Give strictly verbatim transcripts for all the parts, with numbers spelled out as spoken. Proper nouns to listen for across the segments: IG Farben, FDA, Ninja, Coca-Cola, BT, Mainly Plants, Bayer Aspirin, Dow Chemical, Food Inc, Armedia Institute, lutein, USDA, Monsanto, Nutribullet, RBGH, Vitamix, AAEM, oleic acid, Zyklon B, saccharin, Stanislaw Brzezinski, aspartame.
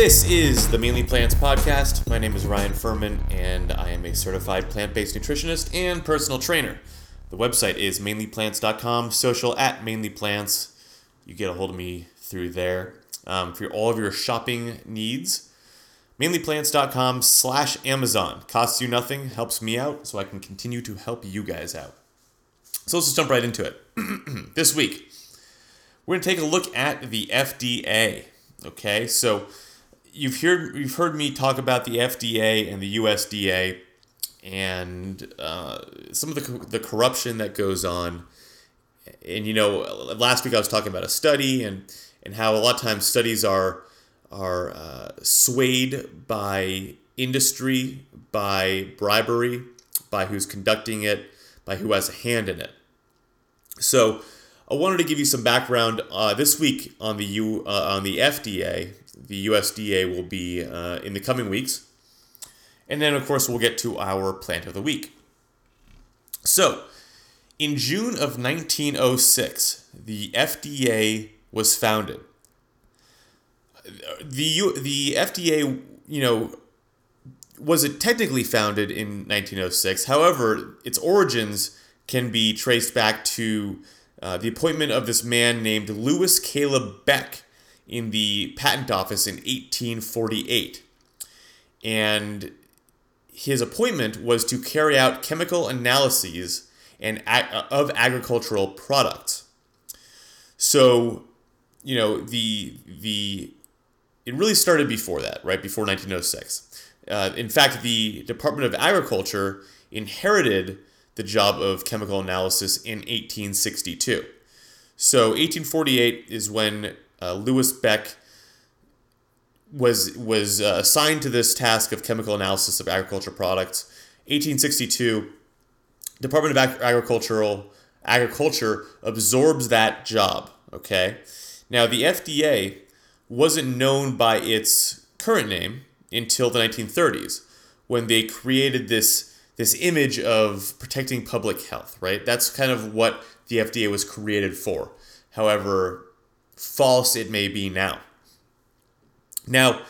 This is the Mainly Plants podcast. My name is Ryan Furman, and I am a certified plant-based nutritionist and personal trainer. The website is mainly plants dot com, social at mainlyplants. You get a hold of me through there um, for all of your shopping needs. mainlyplants dot com slash Amazon. Costs you nothing, helps me out, so I can continue to help you guys out. So let's just jump right into it. This week, we're going to take a look at the F D A. Okay, so... You've heard you've heard me talk about the F D A and the U S D A and uh, some of the the corruption that goes on. And you know, last week I was talking about a study and, and how a lot of times studies are are uh, swayed by industry, by bribery, by who's conducting it, by who has a hand in it. So I wanted to give you some background uh, this week on the U uh, on the F D A. The U S D A will be uh, in the coming weeks. And then, of course, we'll get to our plant of the week. So, in June of nineteen oh six, the F D A was founded. The, the F D A, you know, was it technically founded in nineteen oh six. However, its origins can be traced back to uh, the appointment of this man named Louis Caleb Beck in the patent office in eighteen forty-eight. And his appointment was to carry out chemical analyses and of agricultural products. So, you know, the the it really started before that, right? Before nineteen oh six. Uh, in fact, the Department of Agriculture inherited the job of chemical analysis in eighteen sixty-two. So eighteen forty-eight is when Uh, Louis Beck was was uh, assigned to this task of chemical analysis of agriculture products. eighteen sixty-two, Department of Ag- Agricultural Agriculture absorbs that job. Okay, now the F D A wasn't known by its current name until the nineteen thirties, when they created this this image of protecting public health. Right, that's kind of what the F D A was created for. However false it may be now. Now,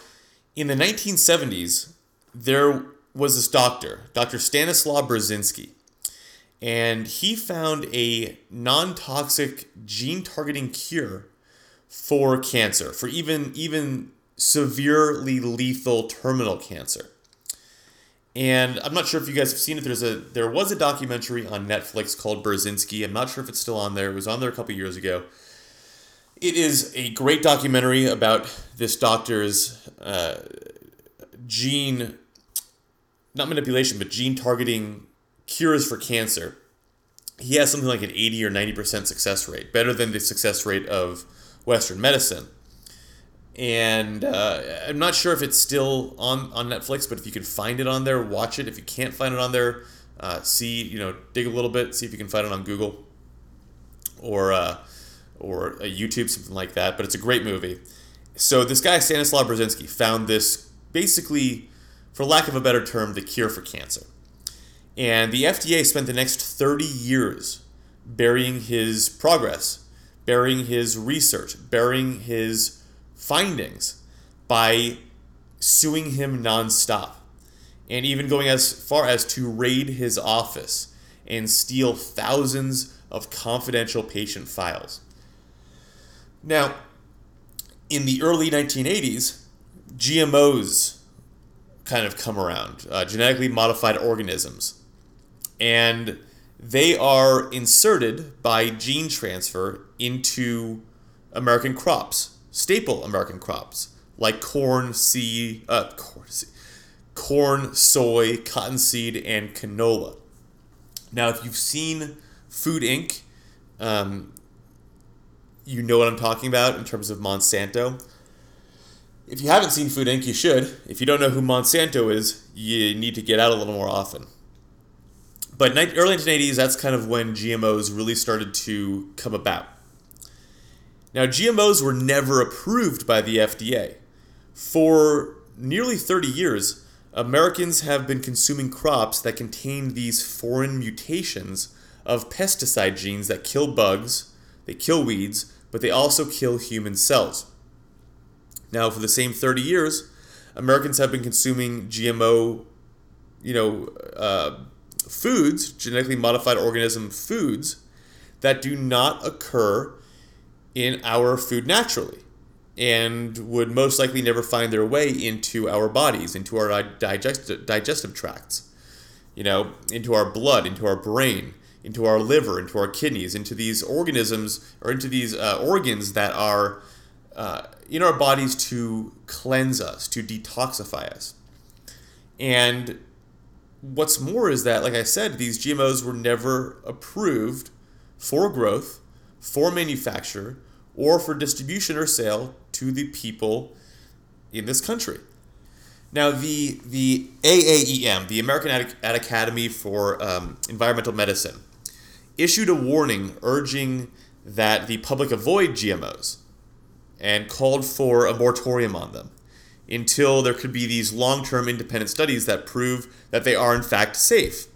in the nineteen seventies, there was this doctor, Dr. Stanislaw Brzezinski, and he found a non-toxic gene-targeting cure for cancer, for even, even severely lethal terminal cancer. And I'm not sure if you guys have seen it. There's a there was a documentary on Netflix called Brzezinski. I'm not sure if it's still on there. It was on there a couple years ago. It is a great documentary about this doctor's uh, gene, not manipulation, but gene targeting cures for cancer. He has something like an eighty or ninety percent success rate, better than the success rate of Western medicine. And uh, I'm not sure if it's still on, on Netflix, but if you can find it on there, watch it. If you can't find it on there, uh, see, you know, dig a little bit, see if you can find it on Google or... Uh, or a YouTube, something like that, but it's a great movie. So this guy, Stanislaw Brzezinski, found this, basically, for lack of a better term, the cure for cancer. And the F D A spent the next thirty years burying his progress, burying his research, burying his findings by suing him nonstop, and even going as far as to raid his office and steal thousands of confidential patient files. Now, in the early nineteen eighties, G M Os kind of come around, uh, genetically modified organisms, and they are inserted by gene transfer into American crops, staple American crops, like corn, seed, uh, corn, corn, soy, cottonseed, and canola. Now, if you've seen Food Incorporated, um, you know what I'm talking about in terms of Monsanto. If you haven't seen Food Incorporated, you should. If you don't know who Monsanto is, you need to get out a little more often. But early nineteen eighties, that's kind of when G M Os really started to come about. Now, G M Os were never approved by the F D A. For nearly thirty years, Americans have been consuming crops that contain these foreign mutations of pesticide genes that kill bugs, they kill weeds, but they also kill human cells. Now, for the same thirty years, Americans have been consuming G M O, you know, uh, foods, genetically modified organism foods, that do not occur in our food naturally and would most likely never find their way into our bodies, into our digestive, digestive tracts, you know, into our blood, into our brain, into our liver, into our kidneys, into these organisms or into these uh, organs that are uh, in our bodies to cleanse us, to detoxify us. And what's more is that, like I said, these G M Os were never approved for growth, for manufacture, or for distribution or sale to the people in this country. Now, the the A A E M, the American Ad- Ad Academy for um, Environmental Medicine, issued a warning urging that the public avoid G M Os and called for a moratorium on them until there could be these long-term independent studies that prove that they are in fact safe,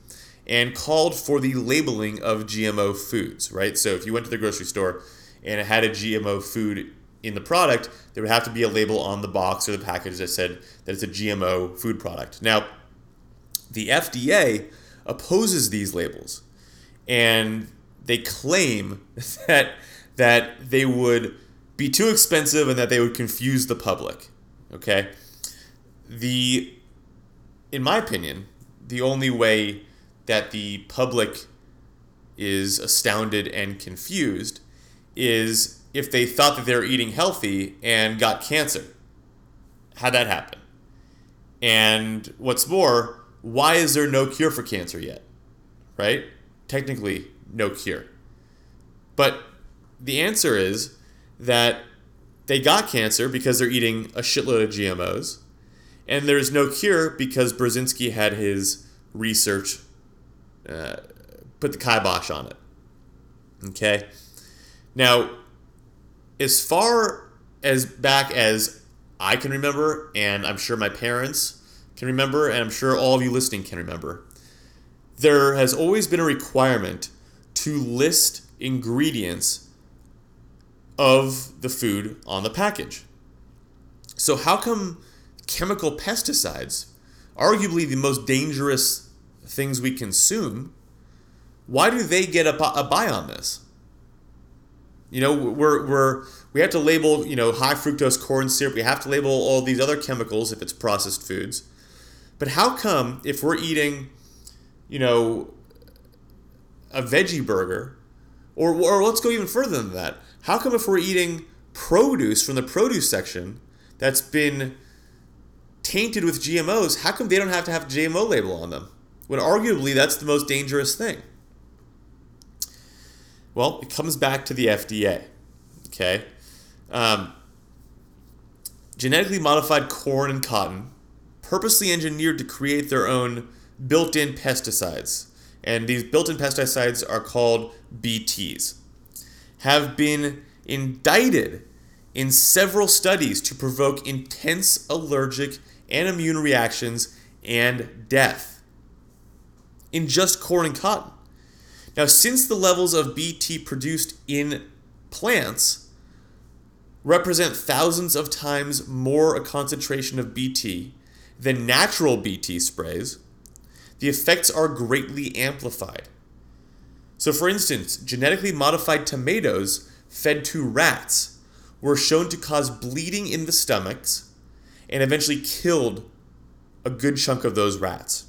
and called for the labeling of G M O foods, right? So if you went to the grocery store and it had a G M O food in the product, there would have to be a label on the box or the package that said that it's a G M O food product. Now, the F D A opposes these labels, and they claim that that they would be too expensive and that they would confuse the public, okay? The, in my opinion, the only way that the public is astounded and confused is if they thought that they were eating healthy and got cancer. How'd that happen? And what's more, why is there no cure for cancer yet? Right? Technically, no cure. But the answer is that they got cancer because they're eating a shitload of G M Os, and there's no cure because Brzezinski had his research uh, put the kibosh on it. Okay? Now, as far as back as I can remember, and I'm sure my parents can remember, and I'm sure all of you listening can remember, there has always been a requirement to list ingredients of the food on the package. So how come chemical pesticides, arguably the most dangerous things we consume, why do they get a buy on this? You know, we're we're we have to label, you know, high fructose corn syrup. We have to label all these other chemicals if it's processed foods. But how come if we're eating, you know, a veggie burger, or or let's go even further than that. How come if we're eating produce from the produce section that's been tainted with G M Os, how come they don't have to have a G M O label on them when arguably that's the most dangerous thing? Well, it comes back to the F D A, okay? Um, genetically modified corn and cotton, purposely engineered to create their own built-in pesticides, and these built-in pesticides are called B Ts, have been indicted in several studies to provoke intense allergic and immune reactions and death in just corn and cotton. Now, since the levels of B T produced in plants represent thousands of times more a concentration of B T than natural B T sprays, the effects are greatly amplified. So, for instance, genetically modified tomatoes fed to rats were shown to cause bleeding in the stomachs and eventually killed a good chunk of those rats.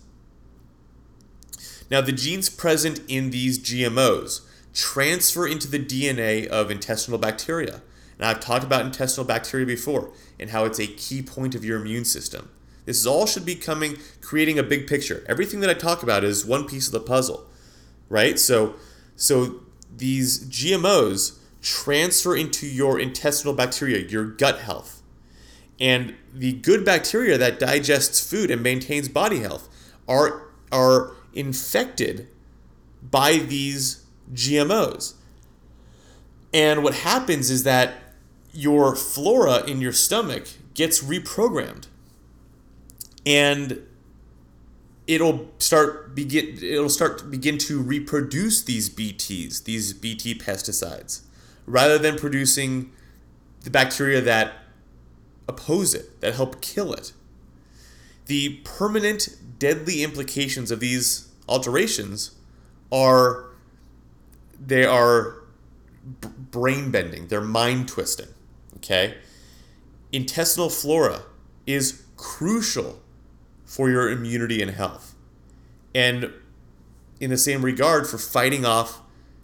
Now, the genes present in these G M Os transfer into the D N A of intestinal bacteria. And I've talked about intestinal bacteria before and how it's a key point of your immune system. This is all should be coming, creating a big picture. Everything that I talk about is one piece of the puzzle, right? So, so these G M Os transfer into your intestinal bacteria, your gut health. And the good bacteria that digests food and maintains body health are are infected by these G M Os. And what happens is that your flora in your stomach gets reprogrammed, and it'll start begin it'll start begin to reproduce these B Ts, these B T pesticides, rather than producing the bacteria that oppose it, that help kill it. The permanent deadly implications of these alterations are, they are b- brain bending, they're mind twisting, okay? Intestinal flora is crucial for your immunity and health. And in the same regard for fighting off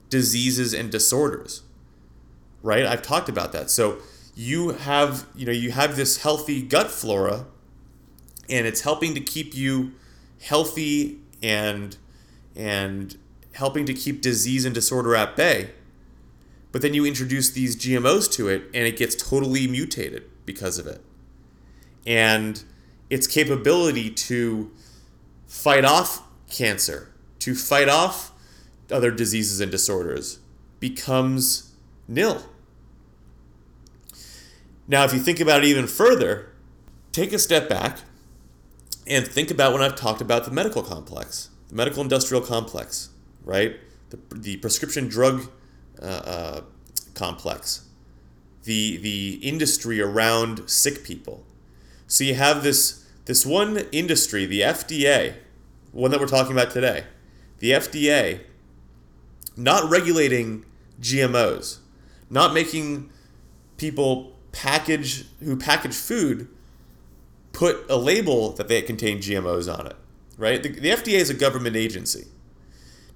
diseases and disorders, right? I've talked about that. So you have, you know, you have this healthy gut flora, and it's helping to keep you healthy and and helping to keep disease and disorder at bay. But then you introduce these G M Os to it, and it gets totally mutated because of it. And its capability to fight off cancer, to fight off other diseases and disorders, becomes nil. Now, if you think about it even further, take a step back and think about when I've talked about the medical complex, the medical industrial complex, right? The, the prescription drug uh, uh, complex, the the industry around sick people. So you have this this one industry, the F D A, one that we're talking about today, the F D A not regulating G M Os, not making people package who package food put a label that they contain G M Os on it, right? The, the F D A is a government agency.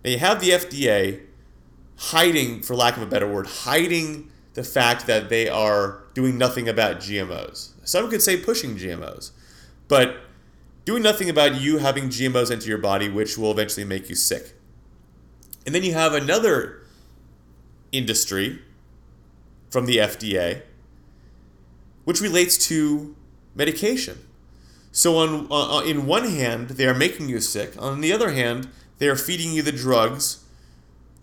Now you have the F D A hiding, for lack of a better word, hiding the fact that they are doing nothing about G M Os. Some could say pushing G M Os, but doing nothing about you having G M Os into your body, which will eventually make you sick. And then you have another industry from the F D A, which relates to medication. So on, on in one hand, they are making you sick. On the other hand, they are feeding you the drugs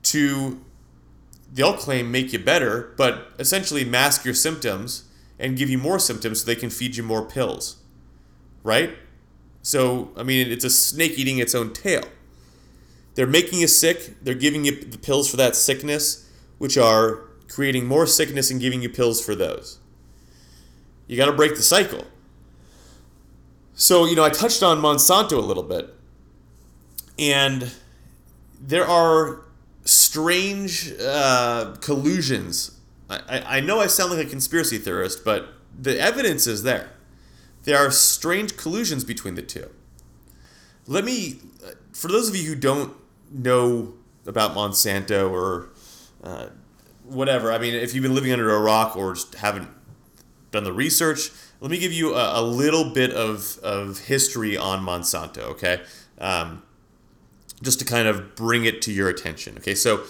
to, they'll claim, make you better, but essentially mask your symptoms and give you more symptoms so they can feed you more pills, right? So, I mean, it's a snake eating its own tail. They're making you sick. They're giving you the pills for that sickness, which are creating more sickness and giving you pills for those. You got to break the cycle. So, you know, I touched on Monsanto a little bit. And there are strange uh, collusions. I, I know I sound like a conspiracy theorist, but the evidence is there. There are strange collusions between the two. Let me, for those of you who don't know about Monsanto or uh, whatever, I mean, if you've been living under a rock or just haven't done the research, let me give you a, a little bit of, of history on Monsanto, okay? Um, just to kind of bring it to your attention, okay? So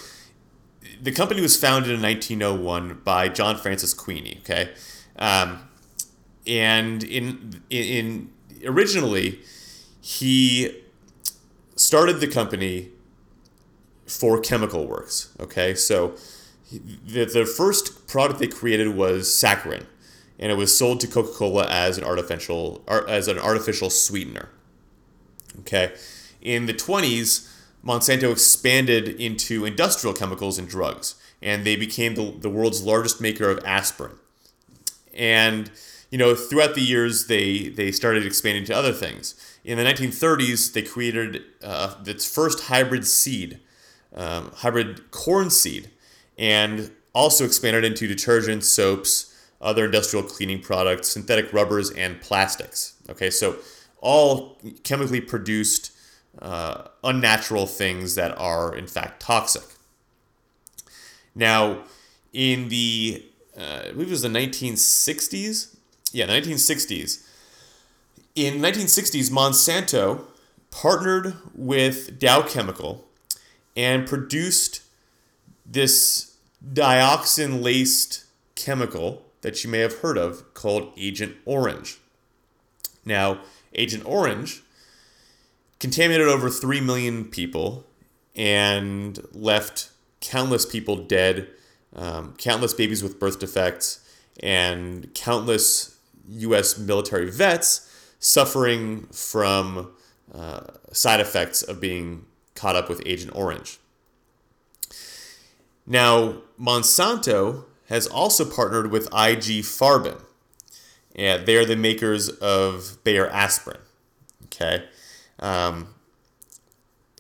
the company was founded in nineteen oh one by John Francis Queeny, okay? Um, and in, in originally, he started the company for chemical works, okay? So the, the first product they created was saccharin, and it was sold to Coca-Cola as an artificial as an artificial sweetener, okay? In the twenties, Monsanto expanded into industrial chemicals and drugs, and they became the, the world's largest maker of aspirin. And, you know, throughout the years, they, they started expanding to other things. In the nineteen thirties, they created uh, its first hybrid seed, um, hybrid corn seed, and also expanded into detergents, soaps, other industrial cleaning products, synthetic rubbers, and plastics. Okay, so all chemically produced Uh, unnatural things that are in fact toxic. Now, in the uh, I believe it was the nineteen sixties. Yeah, the nineteen sixties. In nineteen sixties, Monsanto partnered with Dow Chemical and produced this dioxin-laced chemical that you may have heard of called Agent Orange. Now, Agent Orange contaminated over three million people and left countless people dead, um, countless babies with birth defects, and countless U S military vets suffering from uh, side effects of being caught up with Agent Orange. Now, Monsanto has also partnered with I G Farben, Yeah, they're the makers of Bayer Aspirin. Okay. Um,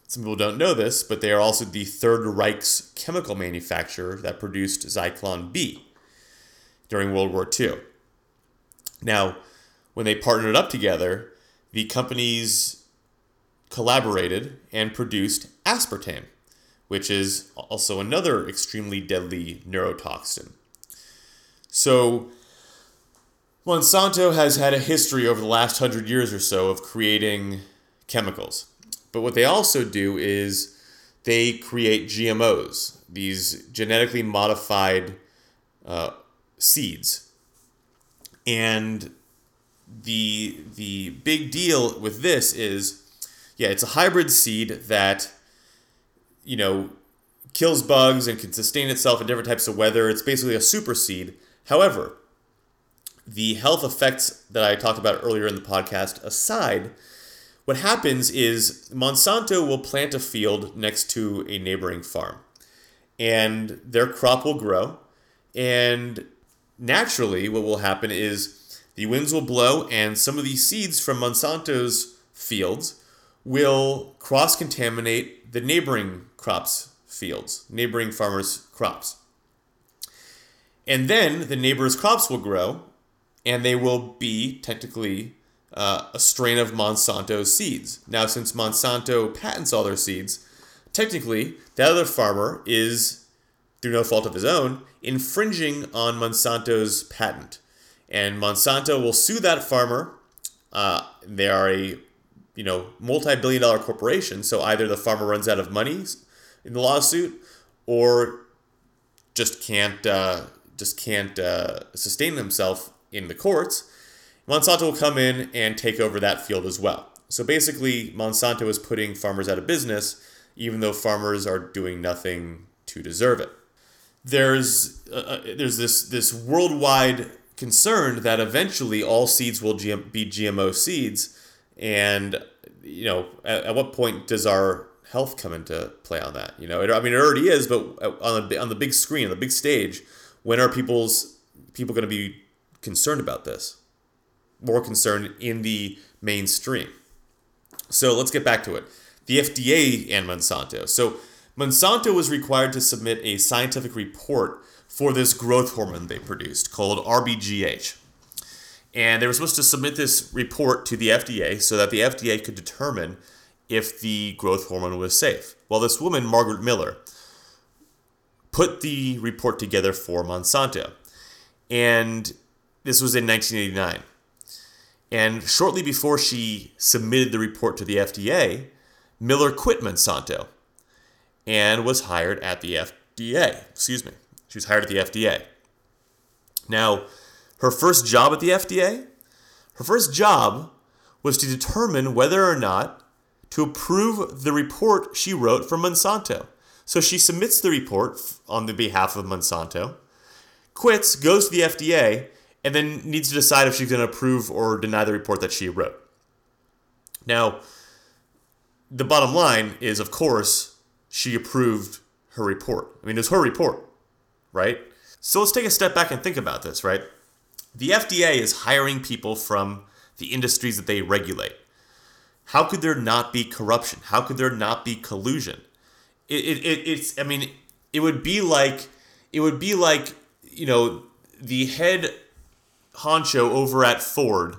some people don't know this, but they are also the Third Reich's chemical manufacturer that produced Zyklon B during World War Two. Now, when they partnered up together, the companies collaborated and produced aspartame, which is also another extremely deadly neurotoxin. So Monsanto has had a history over the last hundred years or so of creating chemicals. But what they also do is they create G M Os, these genetically modified uh, seeds. And the the big deal with this is, yeah, it's a hybrid seed that, you know, kills bugs and can sustain itself in different types of weather. It's basically a super seed. However, the health effects that I talked about earlier in the podcast aside, what happens is Monsanto will plant a field next to a neighboring farm, and their crop will grow. And naturally, what will happen is the winds will blow, and some of these seeds from Monsanto's fields will cross-contaminate the neighboring crops' fields, neighboring farmers' crops. And then the neighbor's crops will grow, and they will be technically Uh, a strain of Monsanto's seeds. Now, since Monsanto patents all their seeds, technically, that other farmer is, through no fault of his own, infringing on Monsanto's patent. And Monsanto will sue that farmer. Uh, they are a, you know, multi-billion dollar corporation, so either the farmer runs out of money in the lawsuit or just can't, uh, just can't uh, sustain himself in the courts. Monsanto will come in and take over that field as well. So basically, Monsanto is putting farmers out of business, even though farmers are doing nothing to deserve it. There's uh, there's this, this worldwide concern that eventually all seeds will G M- be G M O seeds. And, you know, at, at what point does our health come into play on that? You know, it, I mean, it already is, but on the, on the big screen, on the big stage, when are people's people going to be concerned about this? More concerned in the mainstream. So let's get back to it. The F D A and Monsanto. So Monsanto was required to submit a scientific report for this growth hormone they produced called R B G H. And they were supposed to submit this report to the F D A so that the F D A could determine if the growth hormone was safe. Well, this woman, Margaret Miller, put the report together for Monsanto. And this was in nineteen eighty-nine. And shortly before she submitted the report to the F D A, Miller quit Monsanto and was hired at the F D A. Excuse me. She was hired at the F D A. Now, her first job at the F D A, her first job was to determine whether or not to approve the report she wrote for Monsanto. So she submits the report on the behalf of Monsanto, quits, goes to the F D A, and then needs to decide if she's going to approve or deny the report that she wrote. Now, the bottom line is, of course, she approved her report. I mean, it was her report, right? So let's take a step back and think about this, right? The F D A is hiring people from the industries that they regulate. How could there not be corruption? How could there not be collusion? It, it, it it's. I mean, it would be like, it would be like, you know, the head honcho over at Ford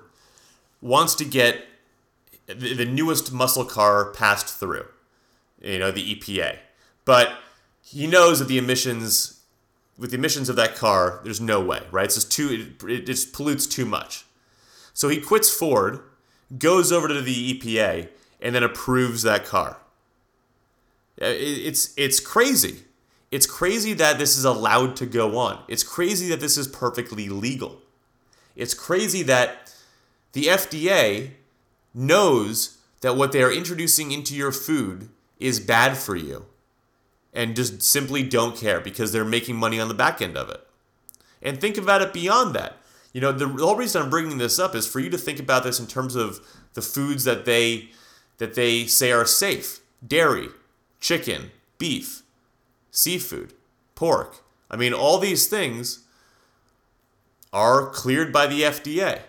wants to get the newest muscle car passed through, you know, the E P A. But he knows that the emissions, with the emissions of that car, there's no way, right? It's just too, it just pollutes too much. So he quits Ford, goes over to the E P A, and then approves that car. It's it's crazy. It's crazy that this is allowed to go on. It's crazy that this is perfectly legal. It's crazy that the F D A knows that what they are introducing into your food is bad for you and just simply don't care because they're making money on the back end of it. And think about it beyond that. You know, the whole reason I'm bringing this up is for you to think about this in terms of the foods that they that they say are safe. Dairy, chicken, beef, seafood, pork. I mean, all these things are cleared by the F D A.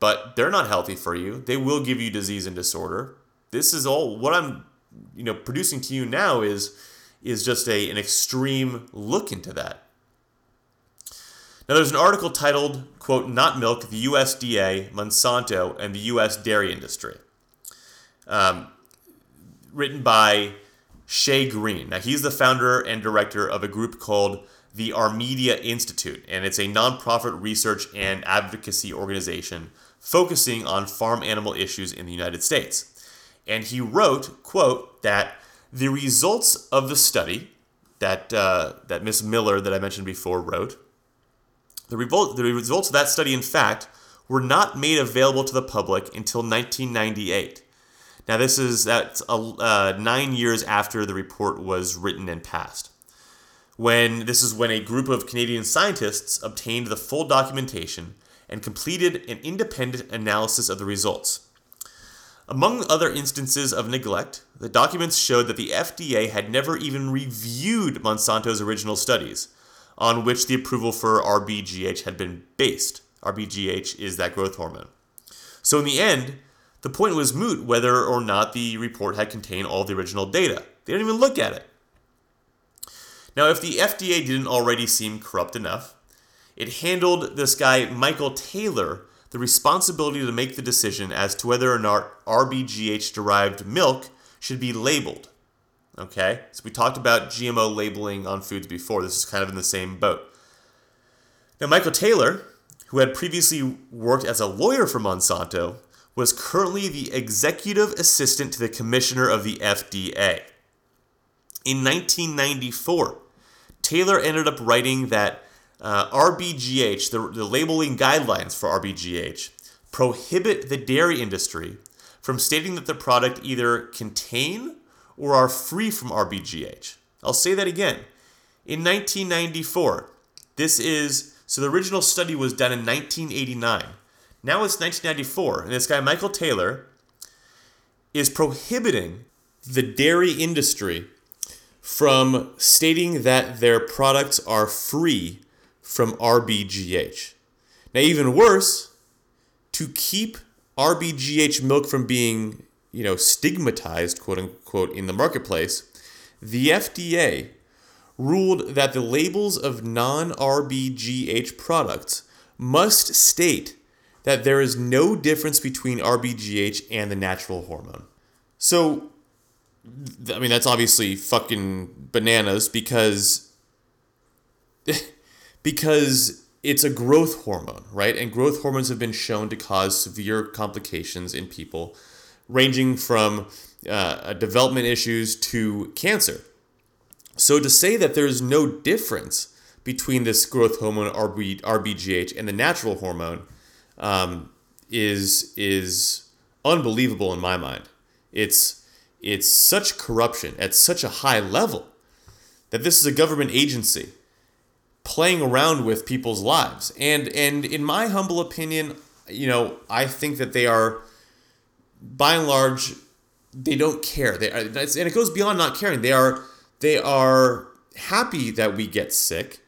But they're not healthy for you. They will give you disease and disorder. This is all what I'm, you know, producing to you now is is just a an extreme look into that. Now, there's an article titled, quote, "Not Milk, the U S D A, Monsanto, and the U S Dairy Industry," um, written by Shay Green. Now, he's the founder and director of a group called the Armedia Institute, and it's a nonprofit research and advocacy organization focusing on farm animal issues in the United States. And he wrote, quote, that the results of the study that uh, that Miss Miller that I mentioned before wrote, the, revolt, the results of that study, in fact, were not made available to the public until nineteen ninety-eight. Now, this is that's uh, nine years after the report was written and passed. When this is when a group of Canadian scientists obtained the full documentation and completed an independent analysis of the results. Among other instances of neglect, the documents showed that the F D A had never even reviewed Monsanto's original studies, on which the approval for R B G H had been based. R B G H is that growth hormone. So in the end, the point was moot whether or not the report had contained all the original data. They didn't even look at it. Now, if the F D A didn't already seem corrupt enough, it handled this guy, Michael Taylor, the responsibility to make the decision as to whether or not R B G H-derived milk should be labeled. Okay, so we talked about G M O labeling on foods before. This is kind of in the same boat. Now, Michael Taylor, who had previously worked as a lawyer for Monsanto, was currently the executive assistant to the commissioner of the F D A. In nineteen ninety-four, Taylor ended up writing that uh, R B G H, the, the labeling guidelines for R B G H, prohibit the dairy industry from stating that the product either contain or are free from R B G H. I'll say that again. In nineteen ninety-four, this is, so the original study was done in nineteen eighty-nine. Now it's nineteen ninety-four, and this guy, Michael Taylor, is prohibiting the dairy industry from stating that their products are free from R B G H. Now, even worse, to keep R B G H milk from being, you know, stigmatized, quote unquote, in the marketplace, the F D A ruled that the labels of non-R B G H products must state that there is no difference between R B G H and the natural hormone. So, I mean, that's obviously fucking bananas because, because it's a growth hormone, right? And growth hormones have been shown to cause severe complications in people, ranging from uh, development issues to cancer. So to say that there's no difference between this growth hormone R B G H and the natural hormone um, is is unbelievable in my mind. It's It's such corruption at such a high level that this is a government agency playing around with people's lives. And and in my humble opinion, you know, I think that they are, by and large, they don't care. They are, and it goes beyond not caring. They are they are happy that we get sick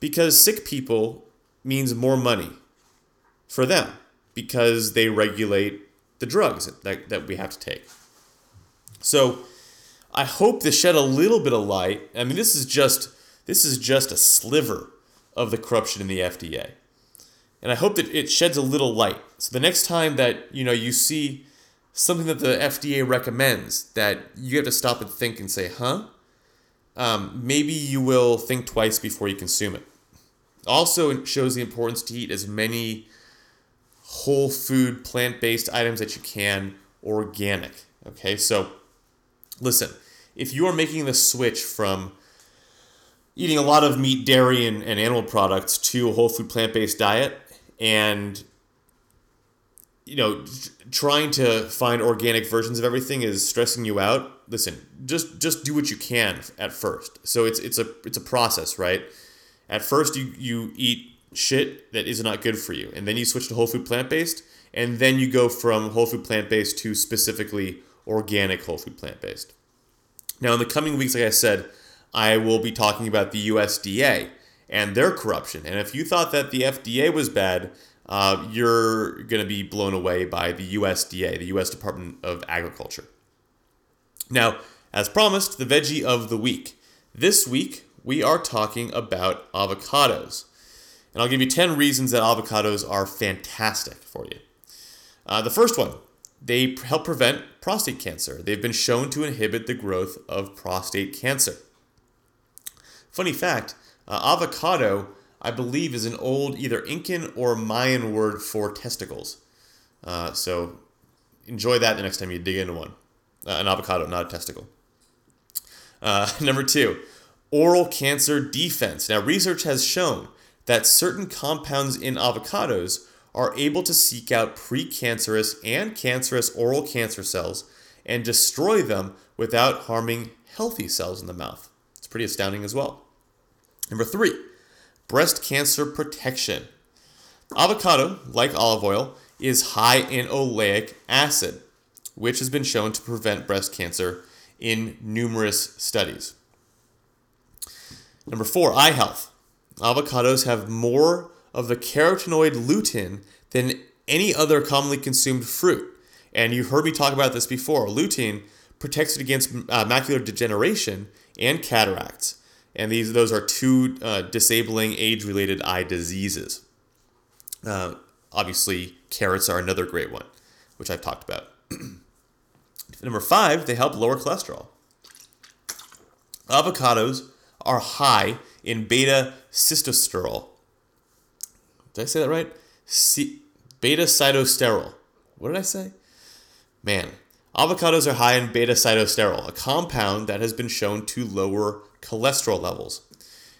because sick people means more money for them because they regulate the drugs that, that we have to take. So I hope this shed a little bit of light. I mean, this is just this is just a sliver of the corruption in the F D A. And I hope that it sheds a little light. So the next time that, you know, you see something that the F D A recommends that you have to stop and think and say, huh? Um, maybe you will think twice before you consume it. Also, it shows the importance to eat as many whole food, plant-based items that you can, organic. Okay, so listen, if you are making the switch from eating a lot of meat, dairy, and, and animal products to a whole food plant-based diet and, you know, trying to find organic versions of everything is stressing you out, listen, just just do what you can at first. So it's it's a it's a process, right? At first, you, you eat shit that is not good for you, and then you switch to whole food plant-based, and then you go from whole food plant-based to specifically organic whole food plant-based. Now, in the coming weeks, like I said, I will be talking about the U S D A and their corruption. And if you thought that the F D A was bad, uh, you're going to be blown away by the U S D A, the U S Department of Agriculture. Now, as promised, the veggie of the week. This week, we are talking about avocados. And I'll give you ten reasons that avocados are fantastic for you. Uh, the first one, they help prevent prostate cancer. They've been shown to inhibit the growth of prostate cancer. Funny fact, uh, avocado, I believe, is an old either Incan or Mayan word for testicles. Uh, so enjoy that the next time you dig into one. Uh, an avocado, not a testicle. Uh, number two, oral cancer defense. Now, research has shown that certain compounds in avocados are able to seek out precancerous and cancerous oral cancer cells and destroy them without harming healthy cells in the mouth. It's pretty astounding as well. Number three, breast cancer protection. Avocado, like olive oil, is high in oleic acid, which has been shown to prevent breast cancer in numerous studies. Number four, eye health. Avocados have more of the carotenoid lutein than any other commonly consumed fruit. And you heard me talk about this before. Lutein protects it against uh, macular degeneration and cataracts. And these those are two uh, disabling age-related eye diseases. Uh, obviously, carrots are another great one, which I've talked about. Number five, they help lower cholesterol. Avocados are high in beta-cytosterol. Did I say that right? C- beta-cytosterol. What did I say? Man, avocados are high in beta-cytosterol, a compound that has been shown to lower cholesterol levels.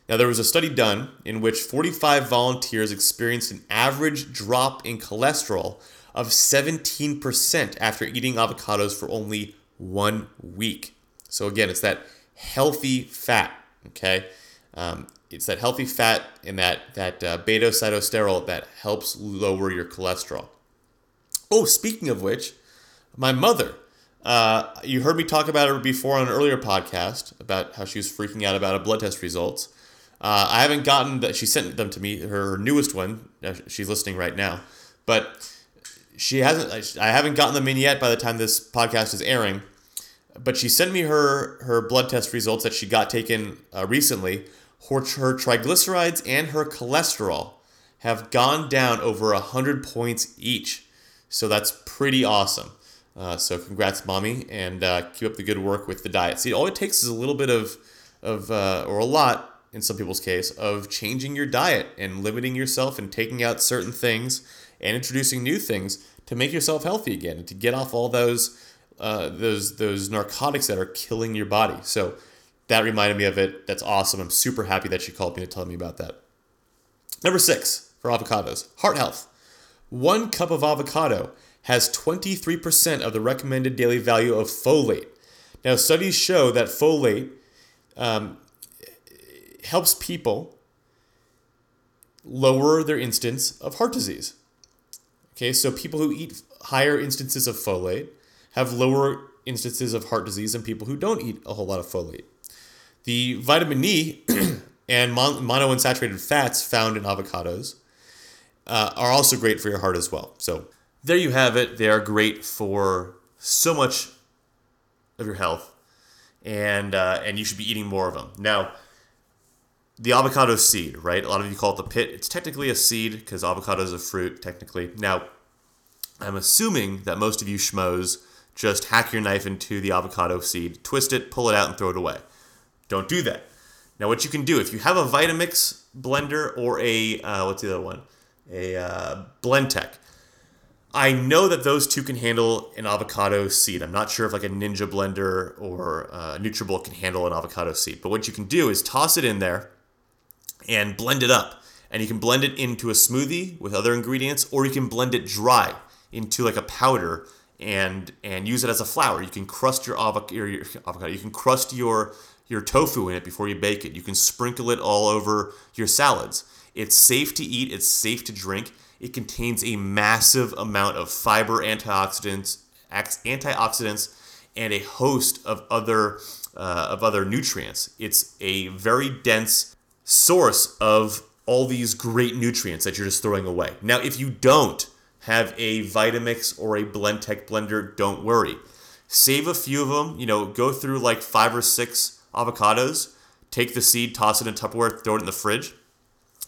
Now, there was a study done in which forty-five volunteers experienced an average drop in cholesterol of seventeen percent after eating avocados for only one week. So again, it's that healthy fat, okay? Um, it's that healthy fat and that, that uh, beta-cytosterol that helps lower your cholesterol. Oh, speaking of which, my mother, uh, you heard me talk about her before on an earlier podcast about how she was freaking out about her blood test results. Uh, I haven't gotten that. She sent them to me, her newest one. She's listening right now, but she hasn't, I haven't gotten them in yet by the time this podcast is airing, but she sent me her, her blood test results that she got taken uh, recently. Her, her triglycerides and her cholesterol have gone down over one hundred points each. So that's pretty awesome. Uh, so congrats, Mommy, and uh, keep up the good work with the diet. See, all it takes is a little bit of, of uh, or a lot, in some people's case, of changing your diet and limiting yourself and taking out certain things and introducing new things to make yourself healthy again and to get off all those uh, those those narcotics that are killing your body. So that reminded me of it. That's awesome. I'm super happy that she called me to tell me about that. Number six for avocados, heart health. One cup of avocado has twenty-three percent of the recommended daily value of folate. Now, studies show that folate um, helps people lower their instance of heart disease. Okay, so people who eat higher instances of folate have lower instances of heart disease than people who don't eat a whole lot of folate. The vitamin E and mon- monounsaturated fats found in avocados uh, are also great for your heart as well. So there you have it. They are great for so much of your health, and uh, and you should be eating more of them. Now, the avocado seed, right? A lot of you call it the pit. It's technically a seed because avocado is a fruit, technically. Now, I'm assuming that most of you schmoes just hack your knife into the avocado seed, twist it, pull it out, and throw it away. Don't do that. Now, what you can do, if you have a Vitamix blender or a, uh, what's the other one? A uh, Blendtec. I know that those two can handle an avocado seed. I'm not sure if like a Ninja blender or uh, Nutribullet can handle an avocado seed. But what you can do is toss it in there and blend it up. And you can blend it into a smoothie with other ingredients, or you can blend it dry into like a powder and and use it as a flour. You can crust your, avo- your, your avocado. You can crust your, your tofu in it before you bake it. You can sprinkle it all over your salads. It's safe to eat. It's safe to drink. It contains a massive amount of fiber, antioxidants, antioxidants, and a host of other uh, of other nutrients. It's a very dense source of all these great nutrients that you're just throwing away. Now, if you don't have a Vitamix or a Blendtec blender, don't worry. Save a few of them, you know, go through like five or six avocados, take the seed, toss it in Tupperware, throw it in the fridge.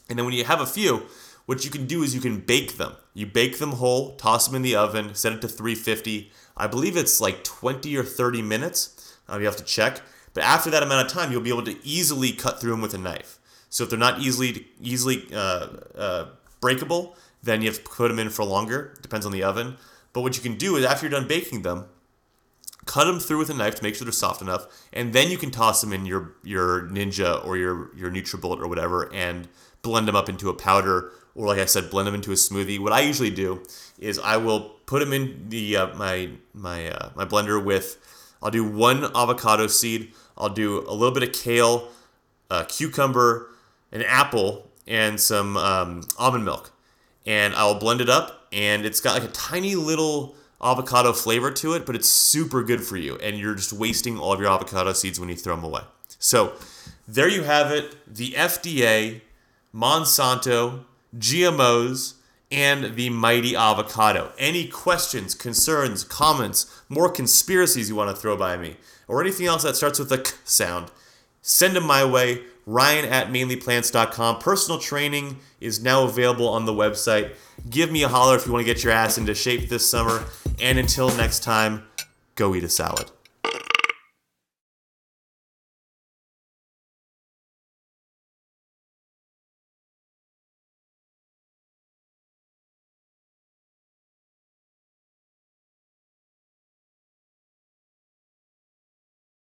And then when you have a few, what you can do is you can bake them. You bake them whole, toss them in the oven, set it to three fifty. I believe it's like twenty or thirty minutes. Um, you have to check. But after that amount of time, you'll be able to easily cut through them with a knife. So if they're not easily easily uh, uh, breakable, then you have to put them in for longer. Depends on the oven. But what you can do is after you're done baking them, cut them through with a knife to make sure they're soft enough, and then you can toss them in your your Ninja or your, your Nutribullet or whatever and blend them up into a powder, or like I said, blend them into a smoothie. What I usually do is I will put them in the uh, my my uh, my blender with, I'll do one avocado seed, I'll do a little bit of kale, a cucumber, an apple, and some um, almond milk. And I'll blend it up, and it's got like a tiny little avocado flavor to it, but it's super good for you, and you're just wasting all of your avocado seeds when you throw them away. So there you have it, the F D A, Monsanto, G M Os, and the mighty avocado. Any questions, concerns, comments, more conspiracies you want to throw by me, or anything else that starts with a K sound, send them my way, Ryan at mainly plants dot com. Personal training is now available on the website. Give me a holler if you want to get your ass into shape this summer. And until next time, go eat a salad.